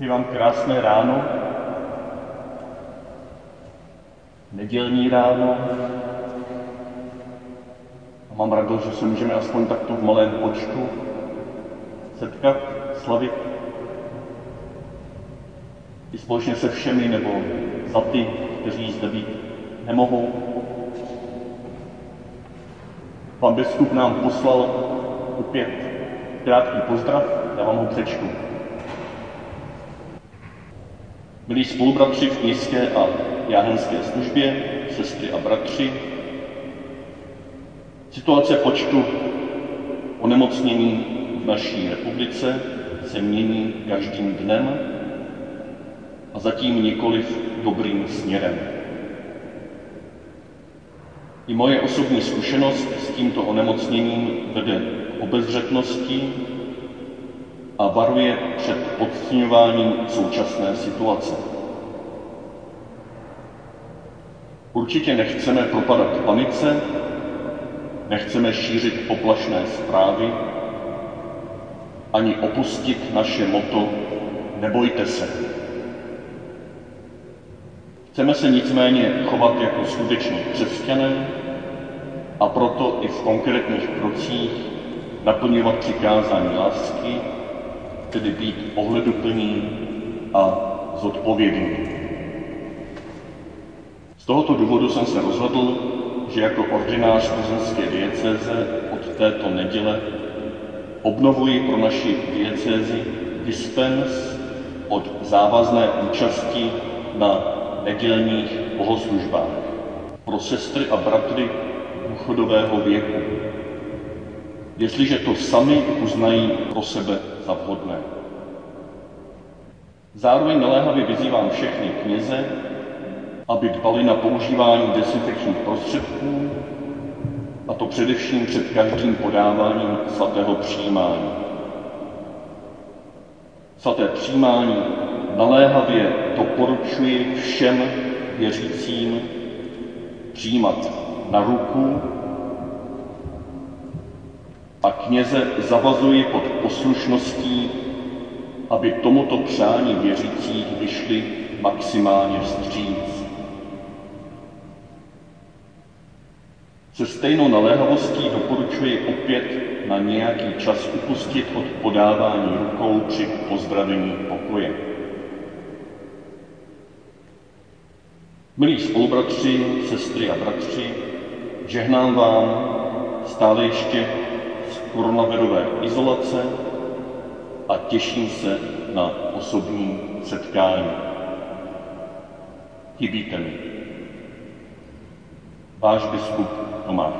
Přeji vám krásné ráno, nedělní ráno, a mám radost, že se můžeme aspoň takto v malém počtu setkat, slavit i společně se všemi, nebo za ty, kteří zde být nemohou. Pan biskup nám poslal opět krátký pozdrav, já vám ho přečtu. Milí spolubratři v městské a jáhenské službě, sestry a bratři, situace počtu onemocnění v naší republice se mění každým dnem a zatím nikoliv dobrým směrem. I moje osobní zkušenost s tímto onemocněním vede k obezřetnosti a varuje před podceňováním současné situace. Určitě nechceme propadat panice, nechceme šířit poplašné zprávy, ani opustit naše motto nebojte se. Chceme se nicméně chovat jako skuteční křesťané, a proto i v konkrétních krocích naplňovat přikázání lásky, tedy být ohleduplný a zodpovědný. Z tohoto důvodu jsem se rozhodl, že jako ordinář plzeňské diecéze od této neděle obnovuji pro naši diecézi dispens od závazné účasti na nedělních bohoslužbách pro sestry a bratry důchodového věku, jestliže to sami uznají pro sebe za vhodné. Zároveň naléhavě vyzývám všechny kněze, aby dbali na používání desinfekčních prostředků, a to především před každým podáváním svatého přijímání. Svaté přijímání naléhavě doporučuji všem věřícím přijímat na ruku, a kněze zavazuji pod poslušností, aby tomuto přání věřících vyšli maximálně vstříc. Se stejnou naléhavostí doporučuji opět na nějaký čas upustit od podávání rukou při pozdravení pokoje. Milí spolubratři, sestry a bratři, žehnám vám stále ještě z koronavirové izolace a těším se na osobní setkání. Chybíte mi. Váš biskup Tomáš.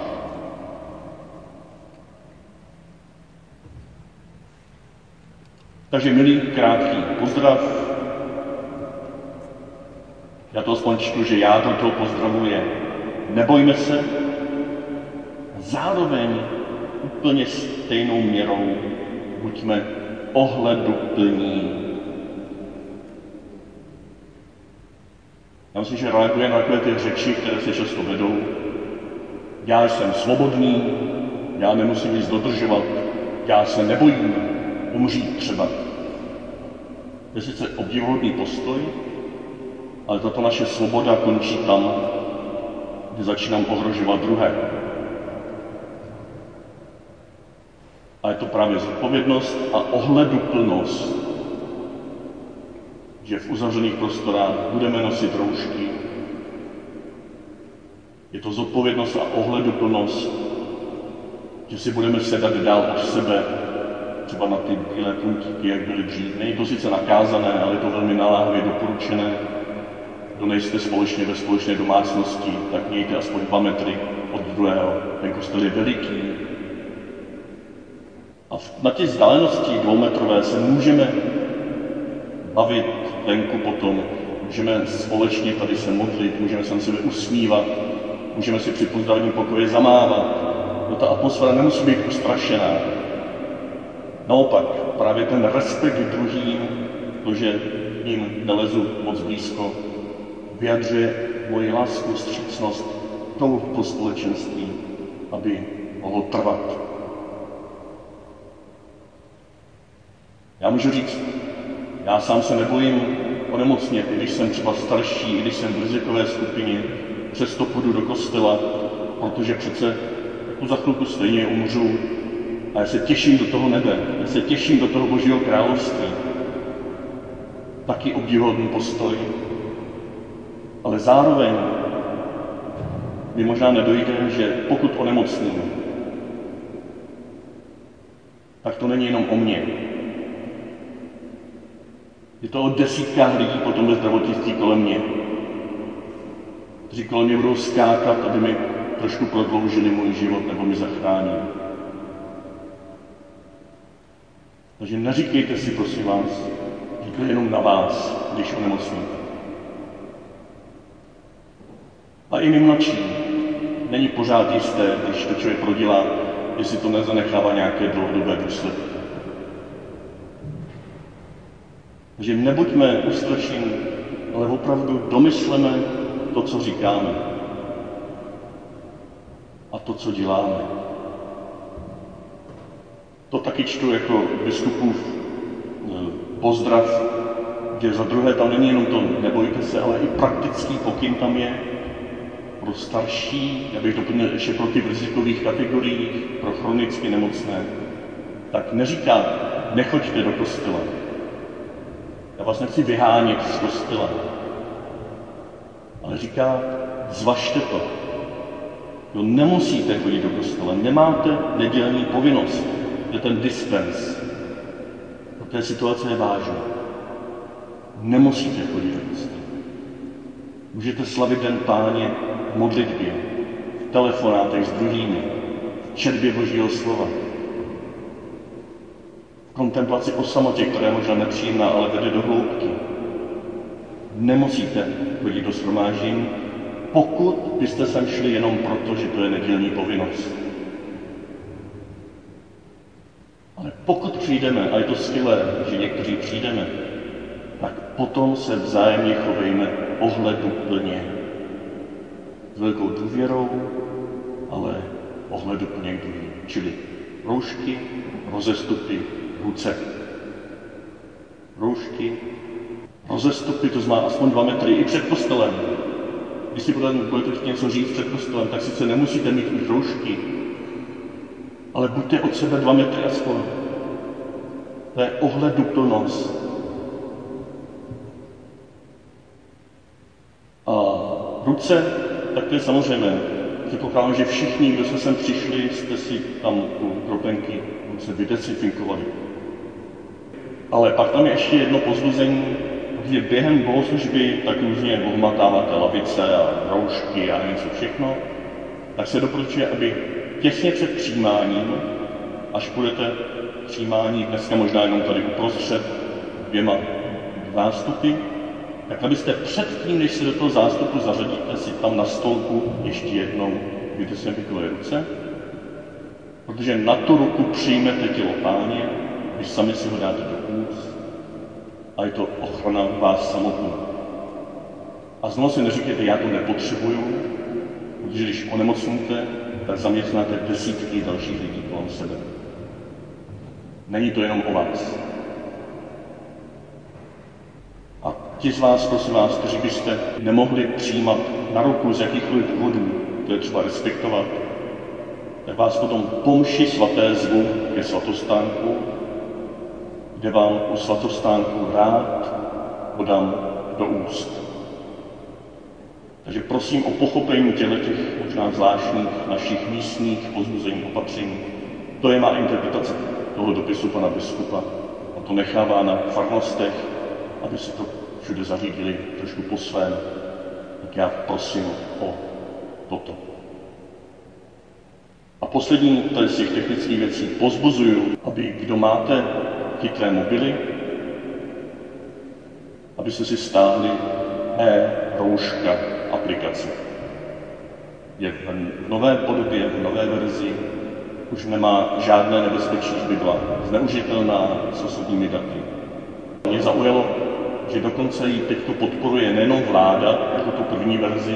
Takže milý krátký pozdrav. Já to aspoň čtu, že jádro toho pozdravu je nebojme se. Zároveň úplně stejnou měrou buďme ohleduplní. Já myslím, že reaguje na takové ty řeči, které se často vedou. Já jsem svobodný, já nemusím nic dodržovat, já se nebojím umřít třeba. To je sice obdivuhodný postoj, ale tato naše svoboda končí tam, kde začínám ohrožovat druhé. A je to právě zodpovědnost a ohleduplnost, že v uzavřených prostorách budeme nosit roušky. Je to zodpovědnost a ohleduplnost, že si budeme sedat dál od sebe, třeba na ty bílé puntíky, jak byly dřív. Není to sice nakázané, ale je to velmi naléhavě doporučené. Kdo nejste společně ve společné domácnosti, tak mějte aspoň 2 metry od druhého. Ten kostel je veliký. A na těch vzdálenosti 2metrové se můžeme bavit venku potom, můžeme společně tady se modlit, můžeme se na sebe usmívat, můžeme si při pozdravním pokoji zamávat. No ta atmosféra nemusí být ustrašená. Naopak, právě ten respekt druhým, to, že jim nelezu moc blízko, vyjadřuje moji lásku, vstřícnost, touhu po společenství, aby mohlo trvat. Já můžu říct, Já sám se nebojím onemocnět, i když jsem třeba starší, i když jsem v rizikové skupině, přesto půjdu do kostela, protože přece jako za chvilku stejně umřu a já se těším do toho nebe, já se těším do toho Božího království. Taky obdivuhodný postoj. Ale zároveň mi možná nedojde, že pokud onemocním, tak to není jenom o mně. Je to o desítkách lidí po tomhle zdravotnictví kolem mě, kteří kolem mě budou skákat, aby mi trošku prodloužili můj život nebo mi zachránili. Takže neříkejte si, prosím vás, že to je jenom na vás, když onemocníte. A i mimo noční není pořád jisté, když to člověk prodělá, jestli to nezanechává nějaké dlouhodobé důsledky. Takže nebuďme ústrašní, ale opravdu domysleme to, co říkáme a to, co děláme. To taky čtu jako biskupův pozdrav, kde za druhé tam není jenom to nebojte se, ale i praktický pokyn tam je pro starší, já bych doplnil ještě pro ty v rizikových kategoriích, pro chronicky nemocné. Tak neříká, nechoďte do kostela. Já vás nechci vyhánět z kostela. Ale říká, zvažte to. Jo, nemusíte chodit do kostela, nemáte nedělní povinnost. Je ten dispens. Do té situace je vážná. Nemusíte chodit do kostela. Můžete slavit Den Páně v modlitbě, v telefonátech s druhými, v četbě Božího slova, v kontemplaci o samotě, která je možná nepříjemná, ale vede do hloubky. Nemusíte chodit do shromáždění, pokud byste sem šli jenom proto, že to je nedělní povinnost. Ale pokud přijdeme, a je to skvělé, že někteří přijdeme, tak potom se vzájemně chovejme ohleduplně. S velkou důvěrou, ale ohleduplně k druhým. Čili roušky, rozestupy, ruce. Roušky, rozestupy, to znamená aspoň 2 metry i před kostelem. Když si budete něco říct před kostelem, tak sice nemusíte mít roušky, ale buďte od sebe 2 metry aspoň. To je ohleduplnost. A ruce, tak to je samozřejmé. Předpokládám, že všichni, kdo se sem přišli, jste si tam u kropenky ruce vydesinfikovali. Ale pak tam je ještě jedno povzbuzení, že během bohoslužby tak různě ohmatáváte lavice a roušky a něco všechno, tak se doporučuje, aby těsně před přijímáním, až půjdete přijímání, dneska možná jenom tady uprostřed 2 zástupy, tak abyste předtím, než se do toho zástupu zařadíte, si tam na stolku ještě jednou vydesinfikuje ruce, protože na tu ruku přijmete tělo Páně, když sami si ho dáte do úst, a je to ochrana vás samotnou. A znovu si neříkejte, já to nepotřebuju, protože když onemocníte, tak zaměstnáte desítky dalších lidí kolem sebe. Není to jenom o vás. A ti z vás, prosím vás, kteří byste nemohli přijímat na ruku z jakýchkoliv důvodů, to je třeba respektovat, tak vás potom po mši svaté zvu ke svatostánku, kde vám u svatostánku rád podám do úst. Takže prosím o pochopení těchto možná zvláštních našich místních povzbuzení opatření. To je má interpretace toho dopisu pana biskupa a to nechává na farnostech, aby si to všude zařídili trošku po svém. Tak já prosím o toto. A poslední z těch technických věcí povzbuzuju, aby kdo máte chytré mobily, abyste si stáhli e-rouška aplikaci. Je v nové podobě, v nové verzi, už nemá žádné nebezpečí, že by byla zneužitelná s osobními daty. Mě zaujalo, že dokonce ji teď podporuje nejenom vláda, jako tu první verzi,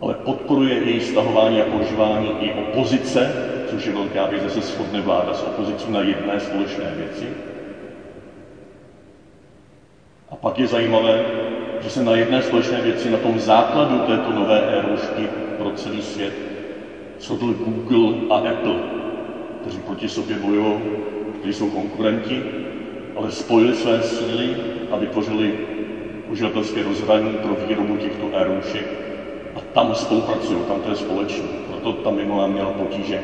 ale podporuje její stahování a používání i opozice, což je velká věc, že se shodne vláda s opozicí na jedné společné věci. pak je zajímavé, že se na jedné společné věci, na tom základu této nové e-roušky pro celý svět, shodl Google a Apple, kteří proti sobě bojují, kteří jsou konkurenti, ale spojili své síly a vytvořili uživatelské rozhraní pro výrobu těchto e-roušek a tam spolupracují, tam to je společné. Proto tam minulé měla potíže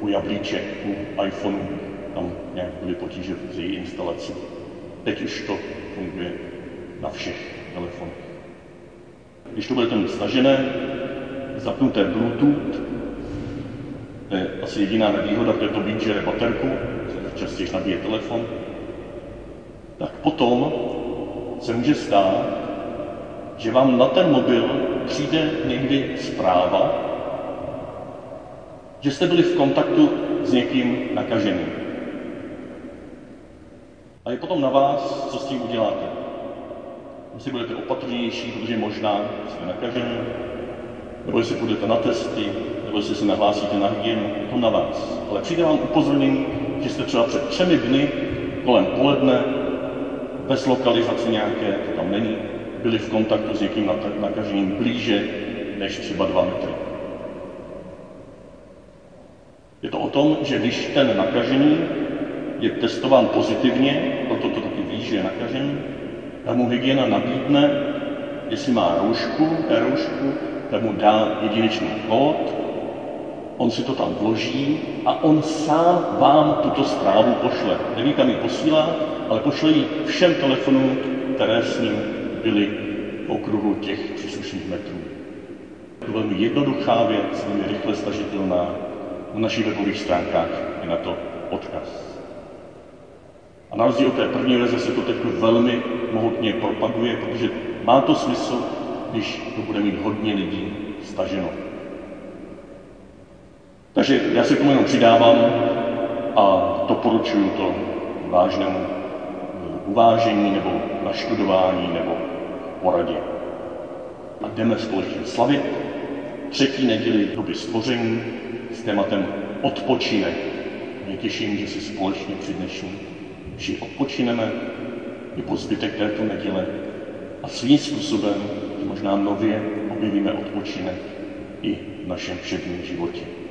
u jablíček, u iPhoneu, tam nějak byly potíže s její instalací. Teď už to funguje na všech telefonech. Když to budete mít stažené, zapnuté Bluetooth, to je asi jediná nevýhoda, to je to být, žere baterku, častěji nabíje telefon, tak potom se může stát, že vám na ten mobil přijde někdy zpráva, že jste byli v kontaktu s někým nakaženým. A je potom na vás, co s tím uděláte. Jestli budete opatrnější, protože možná jste nakažení, nebo jestli půjdete na testy, nebo jestli se nahlásíte na hygienu, je to na vás. Ale přijde vám upozornění, že jste třeba před 3 dny, kolem poledne, bez lokalizace nějaké, to tam není, byli v kontaktu s někým nakaženým blíže než třeba 2 metry. Je to o tom, že když ten nakažený je testován pozitivně, proto to taky ví, že je nakažený, tak mu hygiena nabídne, jestli má roušku, e-roušku, tak mu dá jedinečný kód, on si to tam vloží a on sám vám tuto zprávu pošle. Neví, kam ji posílá, ale pošle ji všem telefonům, které s ním byly v okruhu těch příslušných metrů. Je to velmi jednoduchá věc, velmi rychle stažitelná. Na našich webových stránkách je na to odkaz. A na rozdíl od té první verze se to teď velmi mohutně propaguje, protože má to smysl, když to bude mít hodně lidí staženo. Takže já se k tomu jenom přidávám a doporučuju to vážnému uvážení nebo naštudování nebo poradě. A jdeme společně slavit 3. neděli doby stvoření s tématem odpočinek. Mě těším, že si společně při dnešní vši odpočineme i po zbytek této neděle a svým způsobem možná nově objevíme odpočinek i v našem všedním životě.